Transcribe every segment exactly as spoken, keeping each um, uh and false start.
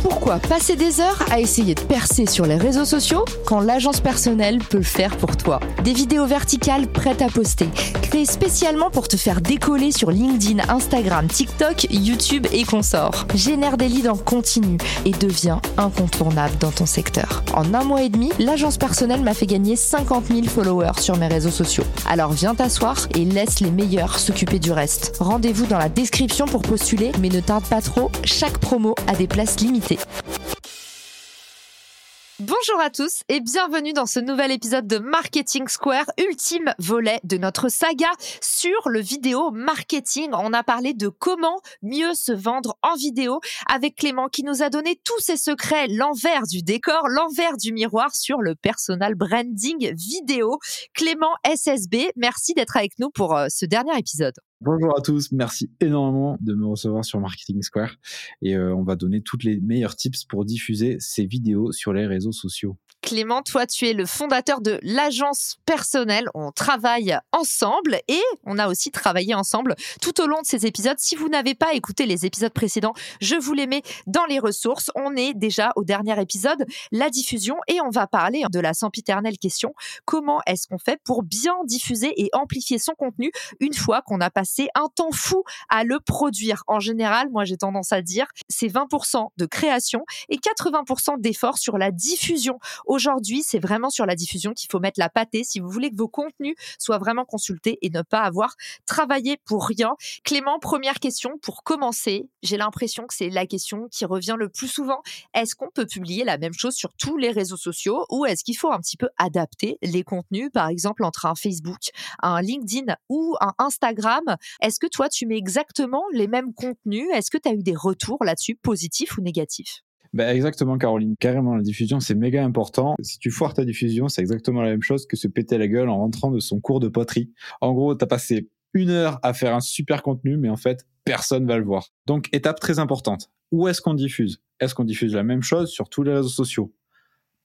Pourquoi passer des heures à essayer de percer sur les réseaux sociaux quand l'agence personnelle peut le faire pour toi? Des vidéos verticales prêtes à poster, créées spécialement pour te faire décoller sur LinkedIn, Instagram, TikTok, YouTube et consorts. Génère des leads en continu et devient incontournable dans ton secteur. En un mois et demi, l'agence personnelle m'a fait gagner cinquante mille followers sur mes réseaux sociaux. Alors viens t'asseoir et laisse les meilleurs s'occuper du reste. Rendez-vous dans la description pour postuler, mais ne tarde pas trop, chaque promo a des places limitées. Bonjour à tous et bienvenue dans ce nouvel épisode de Marketing Square, ultime volet de notre saga sur le vidéo marketing. On a parlé de comment mieux se vendre en vidéo avec Clément qui nous a donné tous ses secrets, l'envers du décor, l'envers du miroir sur le personal branding vidéo. Clément S S B, merci d'être avec nous pour ce dernier épisode. Bonjour à tous, merci énormément de me recevoir sur Marketing Square et euh, on va donner toutes les meilleurs tips pour diffuser ces vidéos sur les réseaux sociaux. Clément, toi, tu es le fondateur de l'Agence Personnelle. On travaille ensemble et on a aussi travaillé ensemble tout au long de ces épisodes. Si vous n'avez pas écouté les épisodes précédents, je vous les mets dans les ressources. On est déjà au dernier épisode, la diffusion, et on va parler de la sempiternelle question. Comment est-ce qu'on fait pour bien diffuser et amplifier son contenu une fois qu'on a passé un temps fou à le produire? En général, moi, j'ai tendance à dire c'est vingt pour cent de création et quatre-vingts pour cent d'effort sur la diffusion. Aujourd'hui, c'est vraiment sur la diffusion qu'il faut mettre la pâtée si vous voulez que vos contenus soient vraiment consultés et ne pas avoir travaillé pour rien. Clément, première question pour commencer. J'ai l'impression que c'est la question qui revient le plus souvent. Est-ce qu'on peut publier la même chose sur tous les réseaux sociaux ou est-ce qu'il faut un petit peu adapter les contenus, par exemple entre un Facebook, un LinkedIn ou un Instagram? Est-ce que toi, tu mets exactement les mêmes contenus? Est-ce que tu as eu des retours là-dessus, positifs ou négatifs? Ben exactement, Caroline. Carrément, la diffusion, c'est méga important. Si tu foires ta diffusion, c'est exactement la même chose que se péter la gueule en rentrant de son cours de poterie. En gros, t'as passé une heure à faire un super contenu, mais en fait, personne va le voir. Donc, étape très importante. Où est-ce qu'on diffuse? Est-ce qu'on diffuse la même chose sur tous les réseaux sociaux?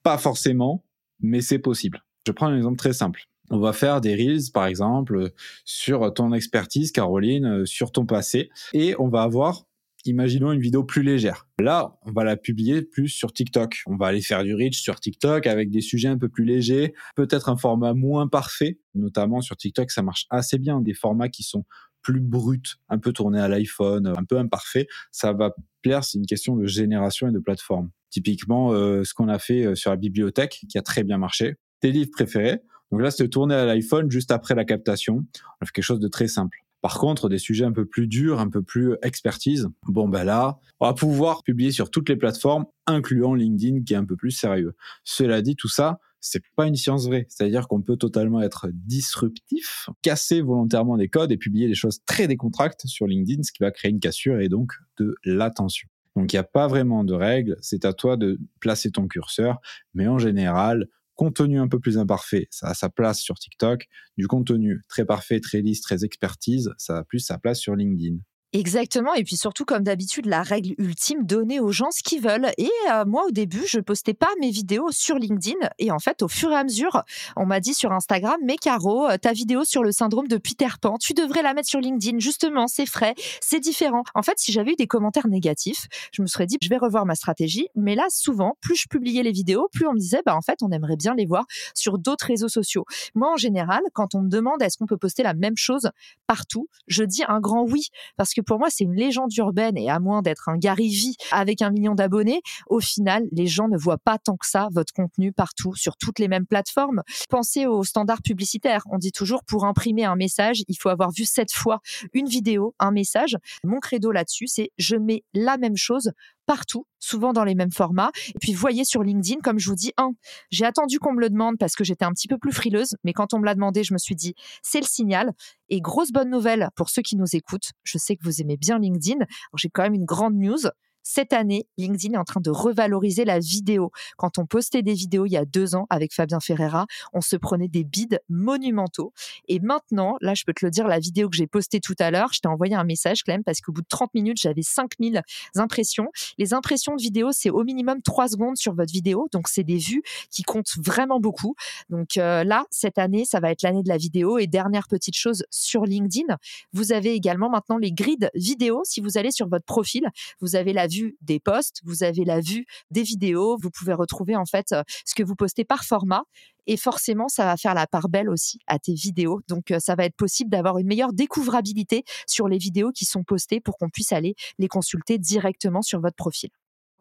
Pas forcément, mais c'est possible. Je prends un exemple très simple. On va faire des reels, par exemple, sur ton expertise, Caroline, sur ton passé, et on va avoir... Imaginons une vidéo plus légère. Là, on va la publier plus sur TikTok. On va aller faire du reach sur TikTok avec des sujets un peu plus légers, peut-être un format moins parfait. Notamment sur TikTok, ça marche assez bien. Des formats qui sont plus bruts, un peu tournés à l'iPhone, un peu imparfaits, ça va plaire. C'est une question de génération et de plateforme. Typiquement, euh, ce qu'on a fait sur la bibliothèque, qui a très bien marché. Tes livres préférés. Donc là, c'est tourné à l'iPhone juste après la captation. On fait quelque chose de très simple. Par contre, des sujets un peu plus durs, un peu plus expertise, bon ben là, on va pouvoir publier sur toutes les plateformes, incluant LinkedIn qui est un peu plus sérieux. Cela dit, tout ça, c'est pas une science vraie. C'est-à-dire qu'on peut totalement être disruptif, casser volontairement des codes et publier des choses très décontractées sur LinkedIn, ce qui va créer une cassure et donc de l'attention. Donc il n'y a pas vraiment de règles, c'est à toi de placer ton curseur, mais en général... Contenu un peu plus imparfait, ça a sa place sur TikTok. Du contenu très parfait, très lisse, très expertise, ça a plus sa place sur LinkedIn. Exactement, et puis surtout, comme d'habitude, la règle ultime, donner aux gens ce qu'ils veulent. Et euh, moi, au début, je ne postais pas mes vidéos sur LinkedIn. Et en fait, au fur et à mesure, on m'a dit sur Instagram, mais Caro, ta vidéo sur le syndrome de Peter Pan, tu devrais la mettre sur LinkedIn. Justement, c'est frais, c'est différent. En fait, si j'avais eu des commentaires négatifs, je me serais dit, je vais revoir ma stratégie. Mais là, souvent, plus je publiais les vidéos, plus on me disait, bah, en fait, on aimerait bien les voir sur d'autres réseaux sociaux. Moi, en général, quand on me demande, est-ce qu'on peut poster la même chose partout, je dis un grand oui. Parce que pour moi, c'est une légende urbaine et à moins d'être un Gary V avec un million d'abonnés, au final, les gens ne voient pas tant que ça votre contenu partout, sur toutes les mêmes plateformes. Pensez aux standards publicitaires. On dit toujours, pour imprimer un message, il faut avoir vu sept fois une vidéo, un message. Mon credo là-dessus, c'est je mets la même chose partout, souvent dans les mêmes formats. Et puis, voyez sur LinkedIn, comme je vous dis, un, j'ai attendu qu'on me le demande parce que j'étais un petit peu plus frileuse, mais quand on me l'a demandé, je me suis dit, c'est le signal. Et grosse bonne nouvelle pour ceux qui nous écoutent, je sais que vous aimez bien LinkedIn. Alors, j'ai quand même une grande news. cette année, LinkedIn est en train de revaloriser la vidéo. Quand on postait des vidéos il y a deux ans avec Fabien Ferreira, on se prenait des bides monumentaux. Et maintenant, là, je peux te le dire, la vidéo que j'ai postée tout à l'heure, je t'ai envoyé un message, Clem, parce qu'au bout de trente minutes, j'avais cinq mille impressions. Les impressions de vidéo, c'est au minimum trois secondes sur votre vidéo. Donc, c'est des vues qui comptent vraiment beaucoup. Donc euh, là, cette année, ça va être l'année de la vidéo. Et dernière petite chose sur LinkedIn, vous avez également maintenant les grids vidéo. Si vous allez sur votre profil, vous avez la vue des posts, vous avez la vue des vidéos. Vous pouvez retrouver en fait euh, ce que vous postez par format. Et forcément, ça va faire la part belle aussi à tes vidéos. Donc, euh, ça va être possible d'avoir une meilleure découvrabilité sur les vidéos qui sont postées pour qu'on puisse aller les consulter directement sur votre profil.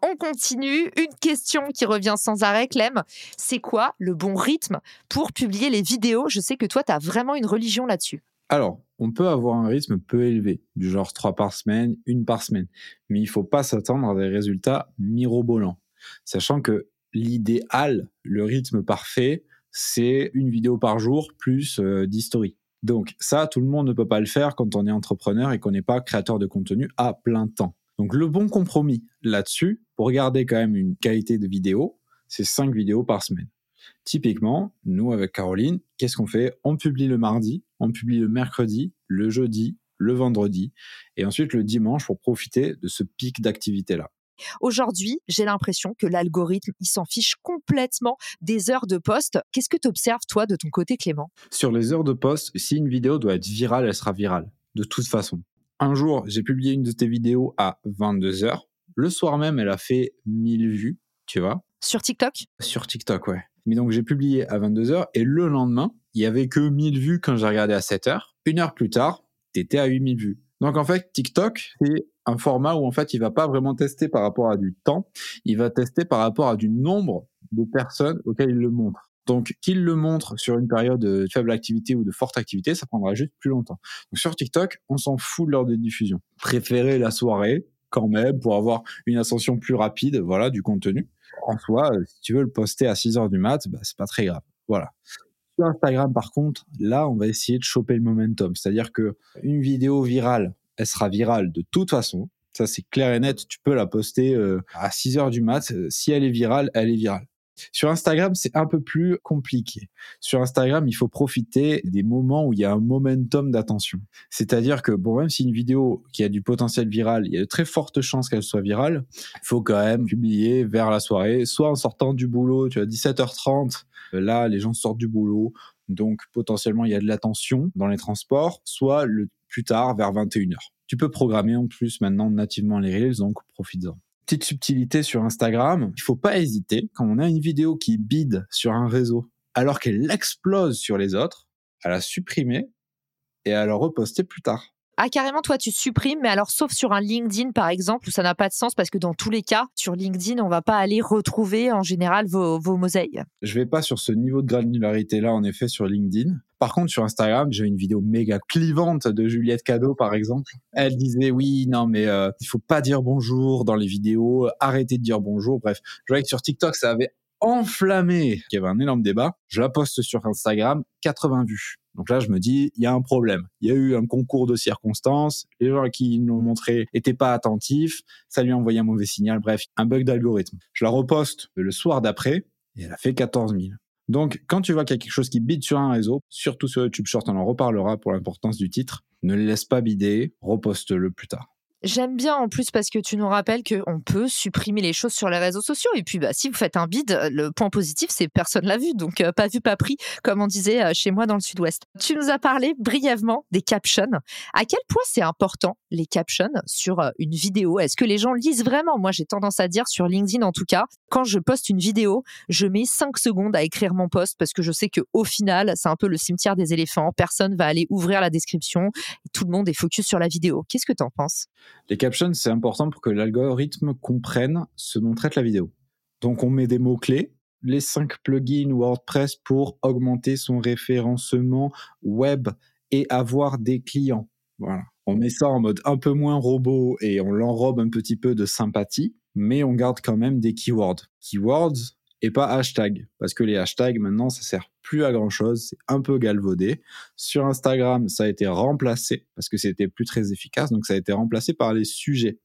On continue. Une question qui revient sans arrêt, Clem. C'est quoi le bon rythme pour publier les vidéos ? Je sais que toi, tu as vraiment une religion là-dessus. Alors, on peut avoir un rythme peu élevé, du genre trois par semaine, une par semaine. Mais il ne faut pas s'attendre à des résultats mirobolants. Sachant que l'idéal, le rythme parfait, c'est une vidéo par jour plus euh, dix stories. Donc ça, tout le monde ne peut pas le faire quand on est entrepreneur et qu'on n'est pas créateur de contenu à plein temps. Donc le bon compromis là-dessus, pour garder quand même une qualité de vidéo, c'est cinq vidéos par semaine. Typiquement, nous avec Caroline, qu'est-ce qu'on fait ? On publie le mardi, on publie le mercredi, le jeudi, le vendredi et ensuite le dimanche pour profiter de ce pic d'activité-là. Aujourd'hui, j'ai l'impression que l'algorithme, il s'en fiche complètement des heures de poste. Qu'est-ce que tu observes, toi, de ton côté, Clément ? Sur les heures de poste, si une vidéo doit être virale, elle sera virale, de toute façon. Un jour, j'ai publié une de tes vidéos à vingt-deux heures. Le soir même, elle a fait mille vues, tu vois. Sur TikTok ? Sur TikTok, ouais. Mais donc, j'ai publié à vingt-deux heures et le lendemain, il n'y avait que mille vues quand j'ai regardé à sept heures. Une heure plus tard, tu étais à huit mille vues. Donc, en fait, TikTok, c'est un format où, en fait, il ne va pas vraiment tester par rapport à du temps. Il va tester par rapport à du nombre de personnes auxquelles il le montre. Donc, qu'il le montre sur une période de faible activité ou de forte activité, ça prendra juste plus longtemps. Donc, sur TikTok, on s'en fout de l'heure de diffusion. Préférez la soirée quand même pour avoir une ascension plus rapide, voilà, du contenu. En soi, si tu veux le poster à six heures du mat, bah, c'est pas très grave. Voilà. Sur Instagram, par contre, là, on va essayer de choper le momentum. C'est-à-dire que une vidéo virale, elle sera virale de toute façon. Ça, c'est clair et net. Tu peux la poster euh, à six heures du mat. Si elle est virale, elle est virale. Sur Instagram, c'est un peu plus compliqué. Sur Instagram, il faut profiter des moments où il y a un momentum d'attention. C'est-à-dire que, bon, même si une vidéo qui a du potentiel viral, il y a de très fortes chances qu'elle soit virale, il faut quand même publier vers la soirée, soit en sortant du boulot, tu vois, dix-sept heures trente, là, les gens sortent du boulot, donc potentiellement, il y a de l'attention dans les transports, soit le plus tard, vers vingt et une heures. Tu peux programmer en plus maintenant nativement les Reels, donc profites-en. Petite subtilité sur Instagram, il ne faut pas hésiter, quand on a une vidéo qui bide sur un réseau, alors qu'elle explose sur les autres, à la supprimer et à la reposter plus tard. Ah, carrément, toi, tu supprimes, mais alors, sauf sur un LinkedIn, par exemple, où ça n'a pas de sens, parce que dans tous les cas, sur LinkedIn, on ne va pas aller retrouver, en général, vos, vos mosaïques. Je ne vais pas sur ce niveau de granularité-là, en effet, sur LinkedIn. Par contre, sur Instagram, j'ai une vidéo méga clivante de Juliette Cadeau, par exemple. Elle disait, oui, non, mais euh, il ne faut pas dire bonjour dans les vidéos, arrêtez de dire bonjour, bref. Je voyais que sur TikTok, ça avait enflammé, qu'il y avait un énorme débat. Je la poste sur Instagram, quatre-vingts vues. Donc là, je me dis, il y a un problème. Il y a eu un concours de circonstances. Les gens qui nous l'ont montré n'étaient pas attentifs. Ça lui a envoyé un mauvais signal. Bref, un bug d'algorithme. Je la reposte le soir d'après et elle a fait quatorze mille. Donc, quand tu vois qu'il y a quelque chose qui bide sur un réseau, surtout sur YouTube Short, on en reparlera pour l'importance du titre, ne le laisse pas bider, reposte-le plus tard. J'aime bien en plus parce que tu nous rappelles qu'on peut supprimer les choses sur les réseaux sociaux. Et puis, bah, si vous faites un bide, le point positif, c'est personne l'a vu. Donc, euh, pas vu, pas pris, comme on disait euh, chez moi dans le Sud-Ouest. Tu nous as parlé brièvement des captions. À quel point c'est important, les captions, sur euh, une vidéo ? Est-ce que les gens lisent vraiment ? Moi, j'ai tendance à dire, sur LinkedIn en tout cas, quand je poste une vidéo, je mets cinq secondes à écrire mon post parce que je sais qu'au final, c'est un peu le cimetière des éléphants. Personne va aller ouvrir la description. Tout le monde est focus sur la vidéo. Qu'est-ce que tu en penses ? Les captions, c'est important pour que l'algorithme comprenne ce dont traite la vidéo. Donc, on met des mots-clés, les cinq plugins WordPress pour augmenter son référencement web et avoir des clients. Voilà. On met ça en mode un peu moins robot et on l'enrobe un petit peu de sympathie, mais on garde quand même des keywords. Keywords et pas hashtag, parce que les hashtags, maintenant, ça sert plus à grand-chose, c'est un peu galvaudé. Sur Instagram, ça a été remplacé, parce que c'était plus très efficace, donc ça a été remplacé par les sujets.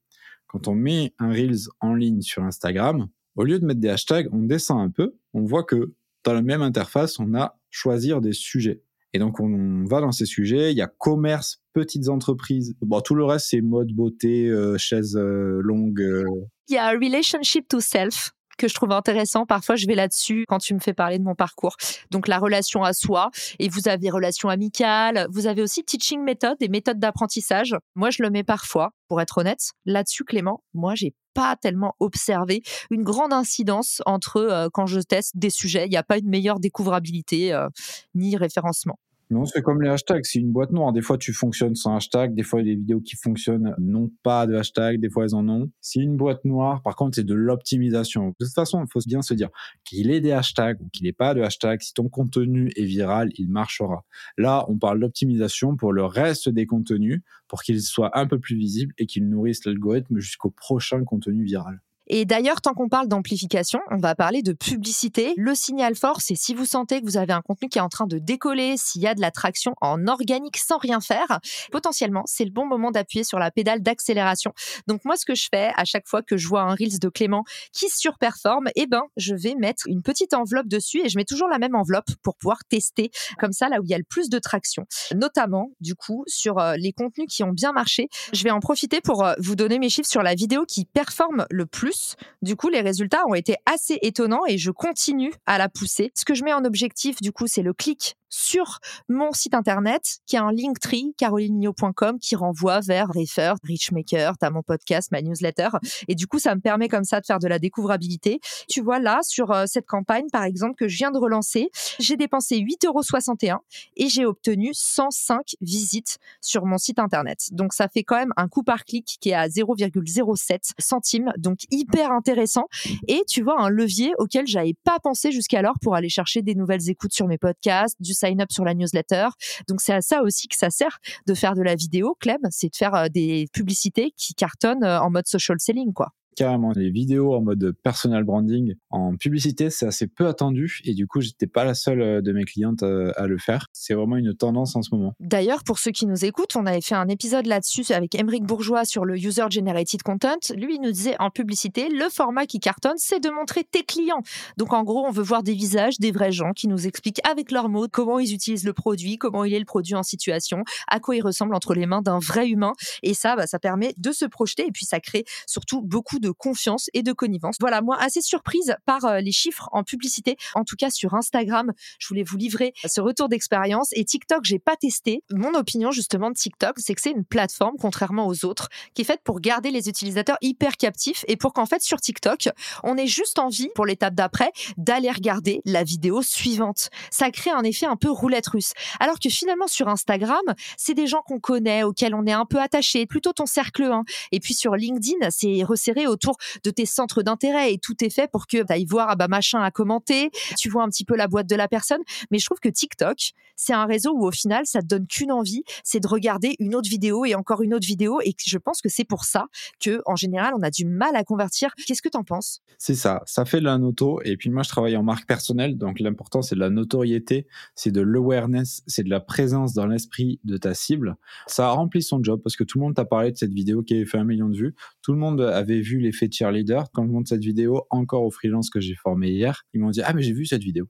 Quand on met un Reels en ligne sur Instagram, au lieu de mettre des hashtags, on descend un peu, on voit que dans la même interface, on a « choisir des sujets ». Et donc, on va dans ces sujets, il y a commerce, petites entreprises. Bon, tout le reste, c'est mode, beauté, euh, chaise euh, longue. Euh... Il y a « relationship to self » que je trouve intéressant. Parfois, je vais là-dessus quand tu me fais parler de mon parcours. Donc, la relation à soi. Et vous avez relation amicale. Vous avez aussi teaching méthode et méthode d'apprentissage. Moi, je le mets parfois, pour être honnête. Là-dessus, Clément, moi, j'ai pas tellement observé une grande incidence entre euh, quand je teste des sujets. Il n'y a pas une meilleure découvrabilité euh, ni référencement. Non, c'est comme les hashtags, c'est une boîte noire. Des fois, tu fonctionnes sans hashtag. Des fois, il y a des vidéos qui fonctionnent n'ont pas de hashtag. Des fois, elles en ont. C'est une boîte noire. Par contre, c'est de l'optimisation. De toute façon, il faut bien se dire qu'il ait des hashtags ou qu'il n'ait pas de hashtag. Si ton contenu est viral, il marchera. Là, on parle d'optimisation pour le reste des contenus pour qu'ils soient un peu plus visibles et qu'ils nourrissent l'algorithme jusqu'au prochain contenu viral. Et d'ailleurs, tant qu'on parle d'amplification, on va parler de publicité. Le signal fort, c'est si vous sentez que vous avez un contenu qui est en train de décoller, s'il y a de la traction en organique sans rien faire, potentiellement, c'est le bon moment d'appuyer sur la pédale d'accélération. Donc moi, ce que je fais à chaque fois que je vois un Reels de Clément qui surperforme, eh ben, je vais mettre une petite enveloppe dessus et je mets toujours la même enveloppe pour pouvoir tester comme ça là où il y a le plus de traction. Notamment, du coup, sur les contenus qui ont bien marché, je vais en profiter pour vous donner mes chiffres sur la vidéo qui performe le plus. Du coup, les résultats ont été assez étonnants et je continue à la pousser. Ce que je mets en objectif, du coup, c'est le clic sur mon site internet qui a un Linktree, carolineo point com, qui renvoie vers Refer, Richmaker, t'as mon podcast, ma newsletter. Et du coup, ça me permet comme ça de faire de la découvrabilité. Tu vois là, sur euh, cette campagne, par exemple, que je viens de relancer, j'ai dépensé huit euros soixante et un et j'ai obtenu cent cinq visites sur mon site internet. Donc, ça fait quand même un coût par clic qui est à zéro virgule zéro sept centimes. Donc, hyper intéressant. Et tu vois, un levier auquel j'avais pas pensé jusqu'alors pour aller chercher des nouvelles écoutes sur mes podcasts, du sign-up sur la newsletter. Donc, c'est à ça aussi que ça sert de faire de la vidéo, Clem, c'est de faire des publicités qui cartonnent en mode social selling, quoi. Carrément, les vidéos en mode personal branding, en publicité, c'est assez peu attendu et du coup, j'étais pas la seule de mes clientes à le faire. C'est vraiment une tendance en ce moment. D'ailleurs, pour ceux qui nous écoutent, on avait fait un épisode là-dessus avec Aymeric Bourgeois sur le User Generated Content. Lui, il nous disait en publicité, le format qui cartonne, c'est de montrer tes clients. Donc, en gros, on veut voir des visages, des vrais gens qui nous expliquent avec leurs mots comment ils utilisent le produit, comment il est le produit en situation, à quoi il ressemble entre les mains d'un vrai humain. Et ça, bah, ça permet de se projeter et puis ça crée surtout beaucoup de de confiance et de connivence. Voilà, moi, assez surprise par les chiffres en publicité. En tout cas, sur Instagram, je voulais vous livrer ce retour d'expérience. Et TikTok, j'ai pas testé. Mon opinion, justement, de TikTok, c'est que c'est une plateforme, contrairement aux autres, qui est faite pour garder les utilisateurs hyper captifs et pour qu'en fait, sur TikTok, on ait juste envie, pour l'étape d'après, d'aller regarder la vidéo suivante. Ça crée un effet un peu roulette russe. Alors que finalement, sur Instagram, c'est des gens qu'on connaît, auxquels on est un peu attaché, plutôt ton cercle un. Et puis sur LinkedIn, c'est resserré au autour de tes centres d'intérêt et tout est fait pour que tu ailles voir, ah bah machin a commenté, tu vois un petit peu la boîte de la personne. Mais je trouve que TikTok, c'est un réseau où au final, ça te donne qu'une envie, c'est de regarder une autre vidéo et encore une autre vidéo. Et je pense que c'est pour ça que, en général, on a du mal à convertir. Qu'est-ce que t'en penses ? C'est ça, ça fait de la noto. Et puis moi, je travaille en marque personnelle, donc l'important, c'est de la notoriété, c'est de l'awareness, c'est de la présence dans l'esprit de ta cible. Ça remplit son job parce que tout le monde t'a parlé de cette vidéo qui avait fait un million de vues. Tout le monde avait vu les l'effet cheerleader. Quand je montre cette vidéo encore aux freelances que j'ai formés hier, ils m'ont dit « Ah, mais j'ai vu cette vidéo ».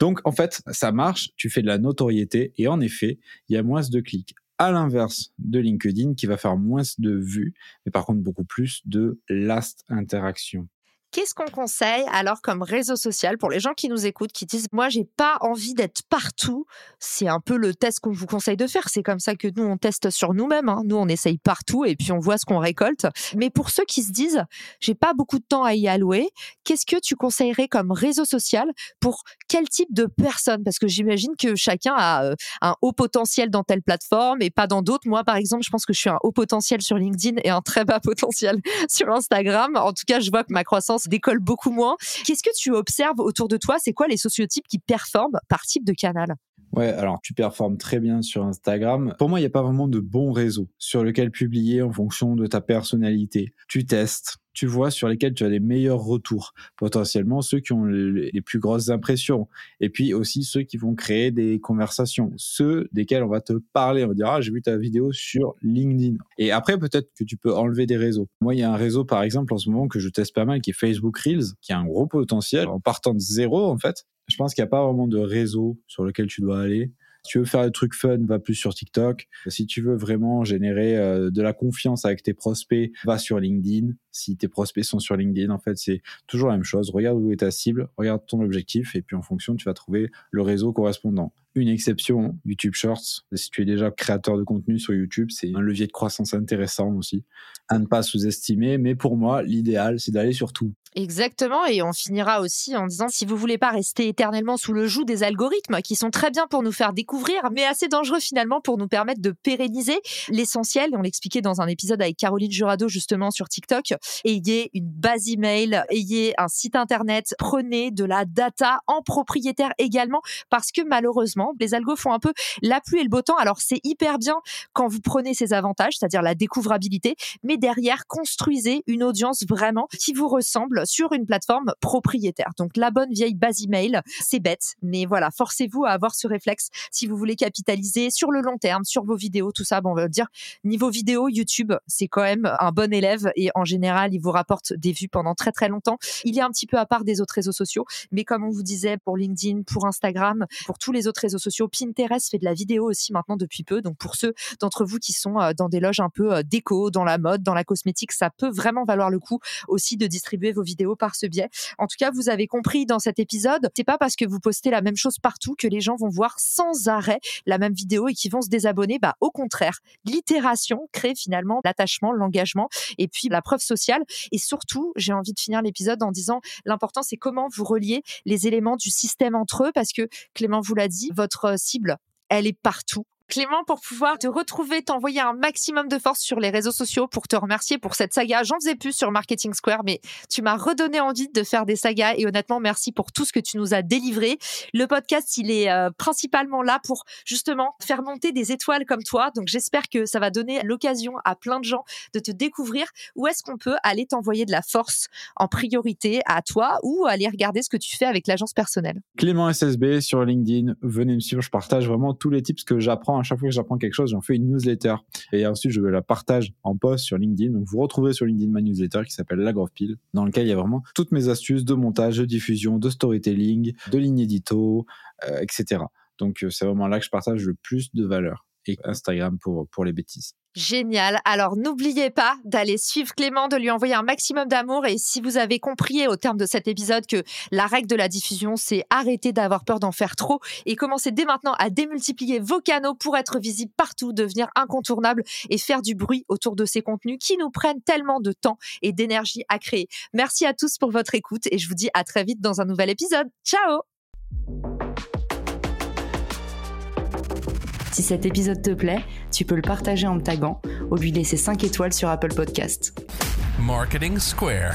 Donc, en fait, ça marche, tu fais de la notoriété et en effet, il y a moins de clics. À l'inverse de LinkedIn qui va faire moins de vues, mais par contre, beaucoup plus de last interaction. Qu'est-ce qu'on conseille alors comme réseau social pour les gens qui nous écoutent, qui disent « Moi, j'ai pas envie d'être partout ». C'est un peu le test qu'on vous conseille de faire. C'est comme ça que nous, on teste sur nous-mêmes. Hein. Nous, on essaye partout et puis on voit ce qu'on récolte. Mais pour ceux qui se disent « J'ai pas beaucoup de temps à y allouer », qu'est-ce que tu conseillerais comme réseau social pour quel type de personne ? Parce que j'imagine que chacun a un haut potentiel dans telle plateforme et pas dans d'autres. Moi, par exemple, je pense que je suis un haut potentiel sur LinkedIn et un très bas potentiel sur Instagram. En tout cas, je vois que ma croissance décolle beaucoup moins. Qu'est-ce que tu observes autour de toi ? C'est quoi les sociotypes qui performent par type de canal ? Ouais, alors tu performes très bien sur Instagram. Pour moi, il n'y a pas vraiment de bon réseau sur lequel publier en fonction de ta personnalité. Tu testes, tu vois, sur lesquels tu as les meilleurs retours, potentiellement ceux qui ont les, les plus grosses impressions, et puis aussi ceux qui vont créer des conversations, ceux desquels on va te parler, on va dire « Ah, j'ai vu ta vidéo sur LinkedIn ». Et après, peut-être que tu peux enlever des réseaux. Moi, il y a un réseau, par exemple, en ce moment, que je teste pas mal, qui est Facebook Reels, qui a un gros potentiel. En partant de zéro, en fait, je pense qu'il n'y a pas vraiment de réseau sur lequel tu dois aller. Si tu veux faire des trucs fun, va plus sur TikTok. Si tu veux vraiment générer euh, de la confiance avec tes prospects, va sur LinkedIn. Si tes prospects sont sur LinkedIn, en fait, c'est toujours la même chose. Regarde où est ta cible, regarde ton objectif, et puis en fonction, tu vas trouver le réseau correspondant. Une exception, YouTube Shorts. Si tu es déjà créateur de contenu sur YouTube, c'est un levier de croissance intéressant aussi. À ne pas sous-estimer, mais pour moi, l'idéal, c'est d'aller sur tout. Exactement, et on finira aussi en disant, si vous voulez pas rester éternellement sous le joug des algorithmes, qui sont très bien pour nous faire découvrir, mais assez dangereux finalement pour nous permettre de pérenniser l'essentiel, on l'expliquait dans un épisode avec Caroline Jurado justement sur TikTok, ayez une base email, ayez un site internet, prenez de la data en propriétaire également, parce que malheureusement, les algos font un peu la pluie et le beau temps, alors c'est hyper bien quand vous prenez ces avantages, c'est-à-dire la découvrabilité, mais derrière, construisez une audience vraiment qui vous ressemble sur une plateforme propriétaire. Donc, la bonne vieille base email, c'est bête, mais voilà, forcez-vous à avoir ce réflexe si vous voulez capitaliser sur le long terme, sur vos vidéos, tout ça. Bon, on va dire, niveau vidéo, YouTube, c'est quand même un bon élève et en général, il vous rapporte des vues pendant très, très longtemps. Il est un petit peu à part des autres réseaux sociaux, mais comme on vous disait, pour LinkedIn, pour Instagram, pour tous les autres réseaux sociaux, Pinterest fait de la vidéo aussi maintenant depuis peu. Donc, pour ceux d'entre vous qui sont dans des loges un peu déco, dans la mode, dans la cosmétique, ça peut vraiment valoir le coup aussi de distribuer vos vidéos vidéo par ce biais. En tout cas, vous avez compris dans cet épisode, c'est pas parce que vous postez la même chose partout que les gens vont voir sans arrêt la même vidéo et qu'ils vont se désabonner. Bah, au contraire, l'itération crée finalement l'attachement, l'engagement et puis la preuve sociale. Et surtout, j'ai envie de finir l'épisode en disant l'important, c'est comment vous reliez les éléments du système entre eux, parce que Clément vous l'a dit, votre cible, elle est partout. Clément, pour pouvoir te retrouver, t'envoyer un maximum de force sur les réseaux sociaux pour te remercier pour cette saga. J'en faisais plus sur Marketing Square, mais tu m'as redonné envie de faire des sagas et honnêtement, merci pour tout ce que tu nous as délivré. Le podcast, il est euh, principalement là pour justement faire monter des étoiles comme toi. Donc, j'espère que ça va donner l'occasion à plein de gens de te découvrir. Où est-ce qu'on peut aller t'envoyer de la force en priorité à toi ou aller regarder ce que tu fais avec l'agence personnelle? Clément S S B sur LinkedIn. Venez me suivre. Je partage vraiment tous les tips que j'apprends. À chaque fois que j'apprends quelque chose, j'en fais une newsletter et ensuite je la partage en post sur LinkedIn. Donc vous retrouverez sur LinkedIn ma newsletter qui s'appelle La Growth Pill, dans laquelle il y a vraiment toutes mes astuces de montage, de diffusion, de storytelling, de ligne édito, euh, et cetera. Donc c'est vraiment là que je partage le plus de valeur, et Instagram pour, pour les bêtises. Génial. Alors, n'oubliez pas d'aller suivre Clément, de lui envoyer un maximum d'amour. Et si vous avez compris au terme de cet épisode que la règle de la diffusion, c'est arrêter d'avoir peur d'en faire trop et commencer dès maintenant à démultiplier vos canaux pour être visible partout, devenir incontournable et faire du bruit autour de ces contenus qui nous prennent tellement de temps et d'énergie à créer. Merci à tous pour votre écoute et je vous dis à très vite dans un nouvel épisode. Ciao! Si cet épisode te plaît, tu peux le partager en me taguant ou lui laisser cinq étoiles sur Apple Podcast. Marketing Square.